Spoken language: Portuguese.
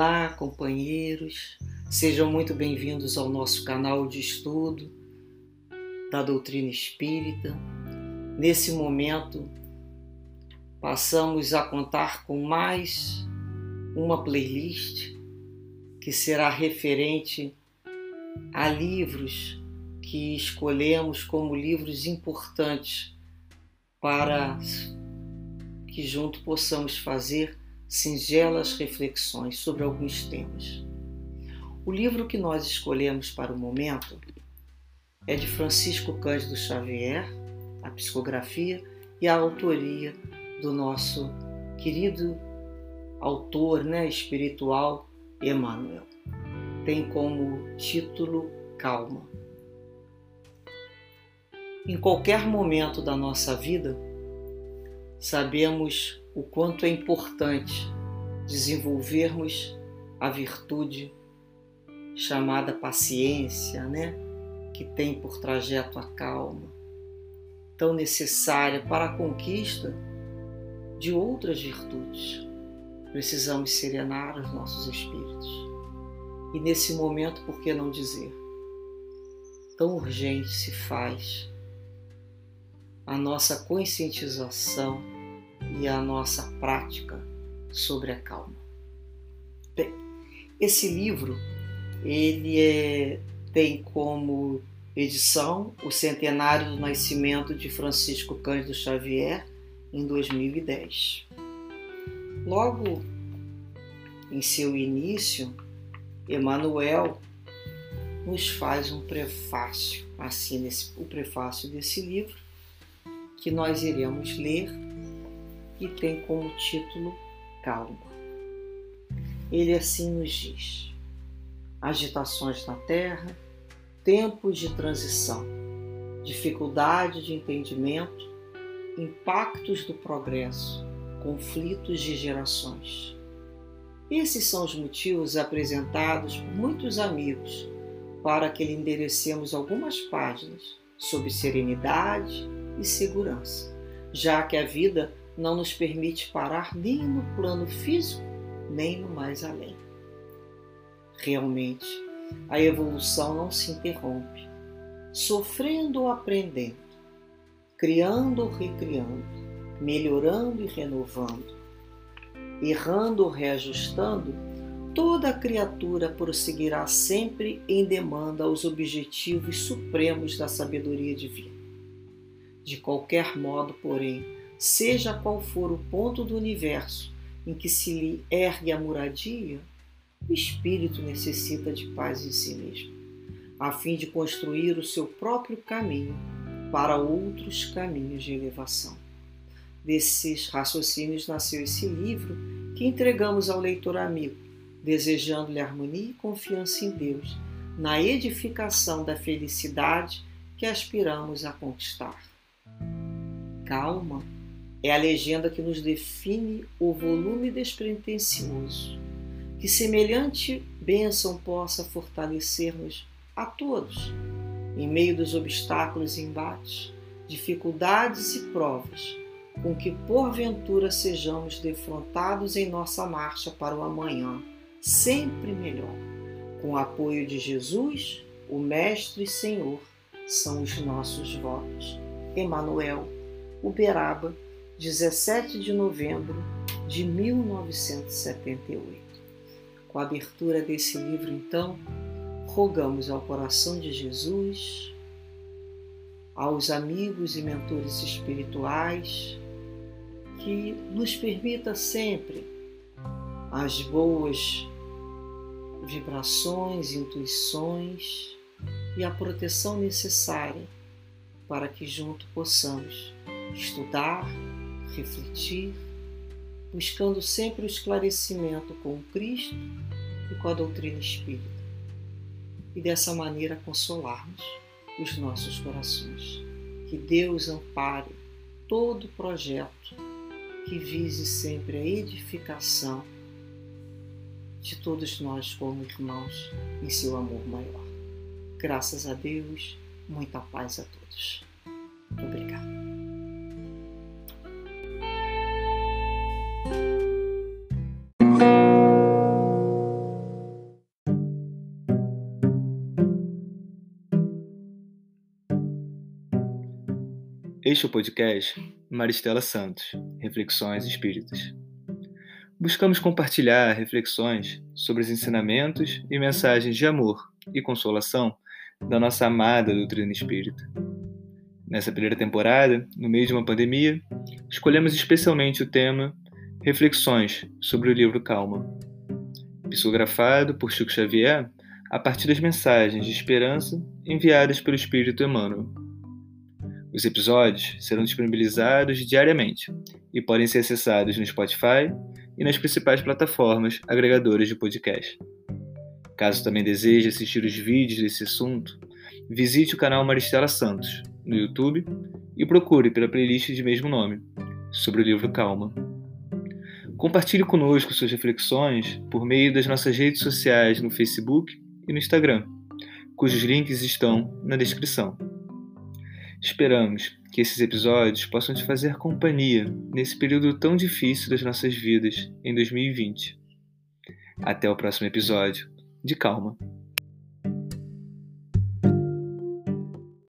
Olá, companheiros, sejam muito bem-vindos ao nosso canal de estudo da doutrina espírita. Nesse momento, passamos a contar com mais uma playlist que será referente a livros que escolhemos como livros importantes para que junto possamos fazer singelas reflexões sobre alguns temas. O livro que nós escolhemos para o momento é de Francisco Cândido Xavier, a psicografia e a autoria do nosso querido autor espiritual Emmanuel. Tem como título Calma. Em qualquer momento da nossa vida, sabemos o quanto é importante desenvolvermos a virtude chamada paciência, que tem por trajeto a calma, tão necessária para a conquista de outras virtudes. Precisamos serenar os nossos espíritos. E nesse momento, por que não dizer? Tão urgente se faz a nossa conscientização e a nossa prática sobre a calma. Bem, esse livro ele tem como edição o centenário do nascimento de Francisco Cândido Xavier em 2010. Logo em seu início, Emmanuel nos faz um prefácio, o prefácio desse livro que nós iremos ler e tem como título Calma. Ele assim nos diz: agitações na terra, tempos de transição, dificuldade de entendimento, impactos do progresso, conflitos de gerações. Esses são os motivos apresentados por muitos amigos para que lhe enderecemos algumas páginas sobre serenidade e segurança, já que a vida não nos permite parar nem no plano físico, nem no mais além. Realmente, a evolução não se interrompe, sofrendo ou aprendendo, criando ou recriando, melhorando e renovando, errando ou reajustando, toda criatura prosseguirá sempre em demanda aos objetivos supremos da sabedoria divina. De qualquer modo, porém, seja qual for o ponto do universo em que se lhe ergue a moradia, o espírito necessita de paz em si mesmo, a fim de construir o seu próprio caminho para outros caminhos de elevação. Desses raciocínios nasceu esse livro que entregamos ao leitor amigo, desejando-lhe harmonia e confiança em Deus, na edificação da felicidade que aspiramos a conquistar. Calma é a legenda que nos define o volume despretensioso. Que semelhante bênção possa fortalecer-nos a todos, em meio dos obstáculos e embates, dificuldades e provas, com que porventura sejamos defrontados em nossa marcha para o amanhã, sempre melhor. Com o apoio de Jesus, o Mestre e Senhor, são os nossos votos. Emmanuel, Uberaba, 17 de novembro de 1978. Com a abertura desse livro, então, rogamos ao coração de Jesus, aos amigos e mentores espirituais, que nos permita sempre as boas vibrações, intuições e a proteção necessária para que junto possamos estudar, refletir, buscando sempre o esclarecimento com Cristo e com a doutrina espírita, e dessa maneira consolarmos os nossos corações. Que Deus ampare todo projeto que vise sempre a edificação de todos nós como irmãos em seu amor maior. Graças a Deus, muita paz a todos. Muito obrigada. Este é o podcast Maristela Santos, Reflexões Espíritas. Buscamos compartilhar reflexões sobre os ensinamentos e mensagens de amor e consolação da nossa amada doutrina espírita. Nessa primeira temporada, no meio de uma pandemia, escolhemos especialmente o tema Reflexões sobre o livro Calma, psicografado por Chico Xavier a partir das mensagens de esperança enviadas pelo Espírito Emmanuel. Os episódios serão disponibilizados diariamente e podem ser acessados no Spotify e nas principais plataformas agregadoras de podcast. Caso também deseje assistir os vídeos desse assunto, visite o canal Maristela Santos no YouTube e procure pela playlist de mesmo nome, sobre o livro Calma. Compartilhe conosco suas reflexões por meio das nossas redes sociais no Facebook e no Instagram, cujos links estão na descrição. Esperamos que esses episódios possam te fazer companhia nesse período tão difícil das nossas vidas em 2020. Até o próximo episódio de Calma.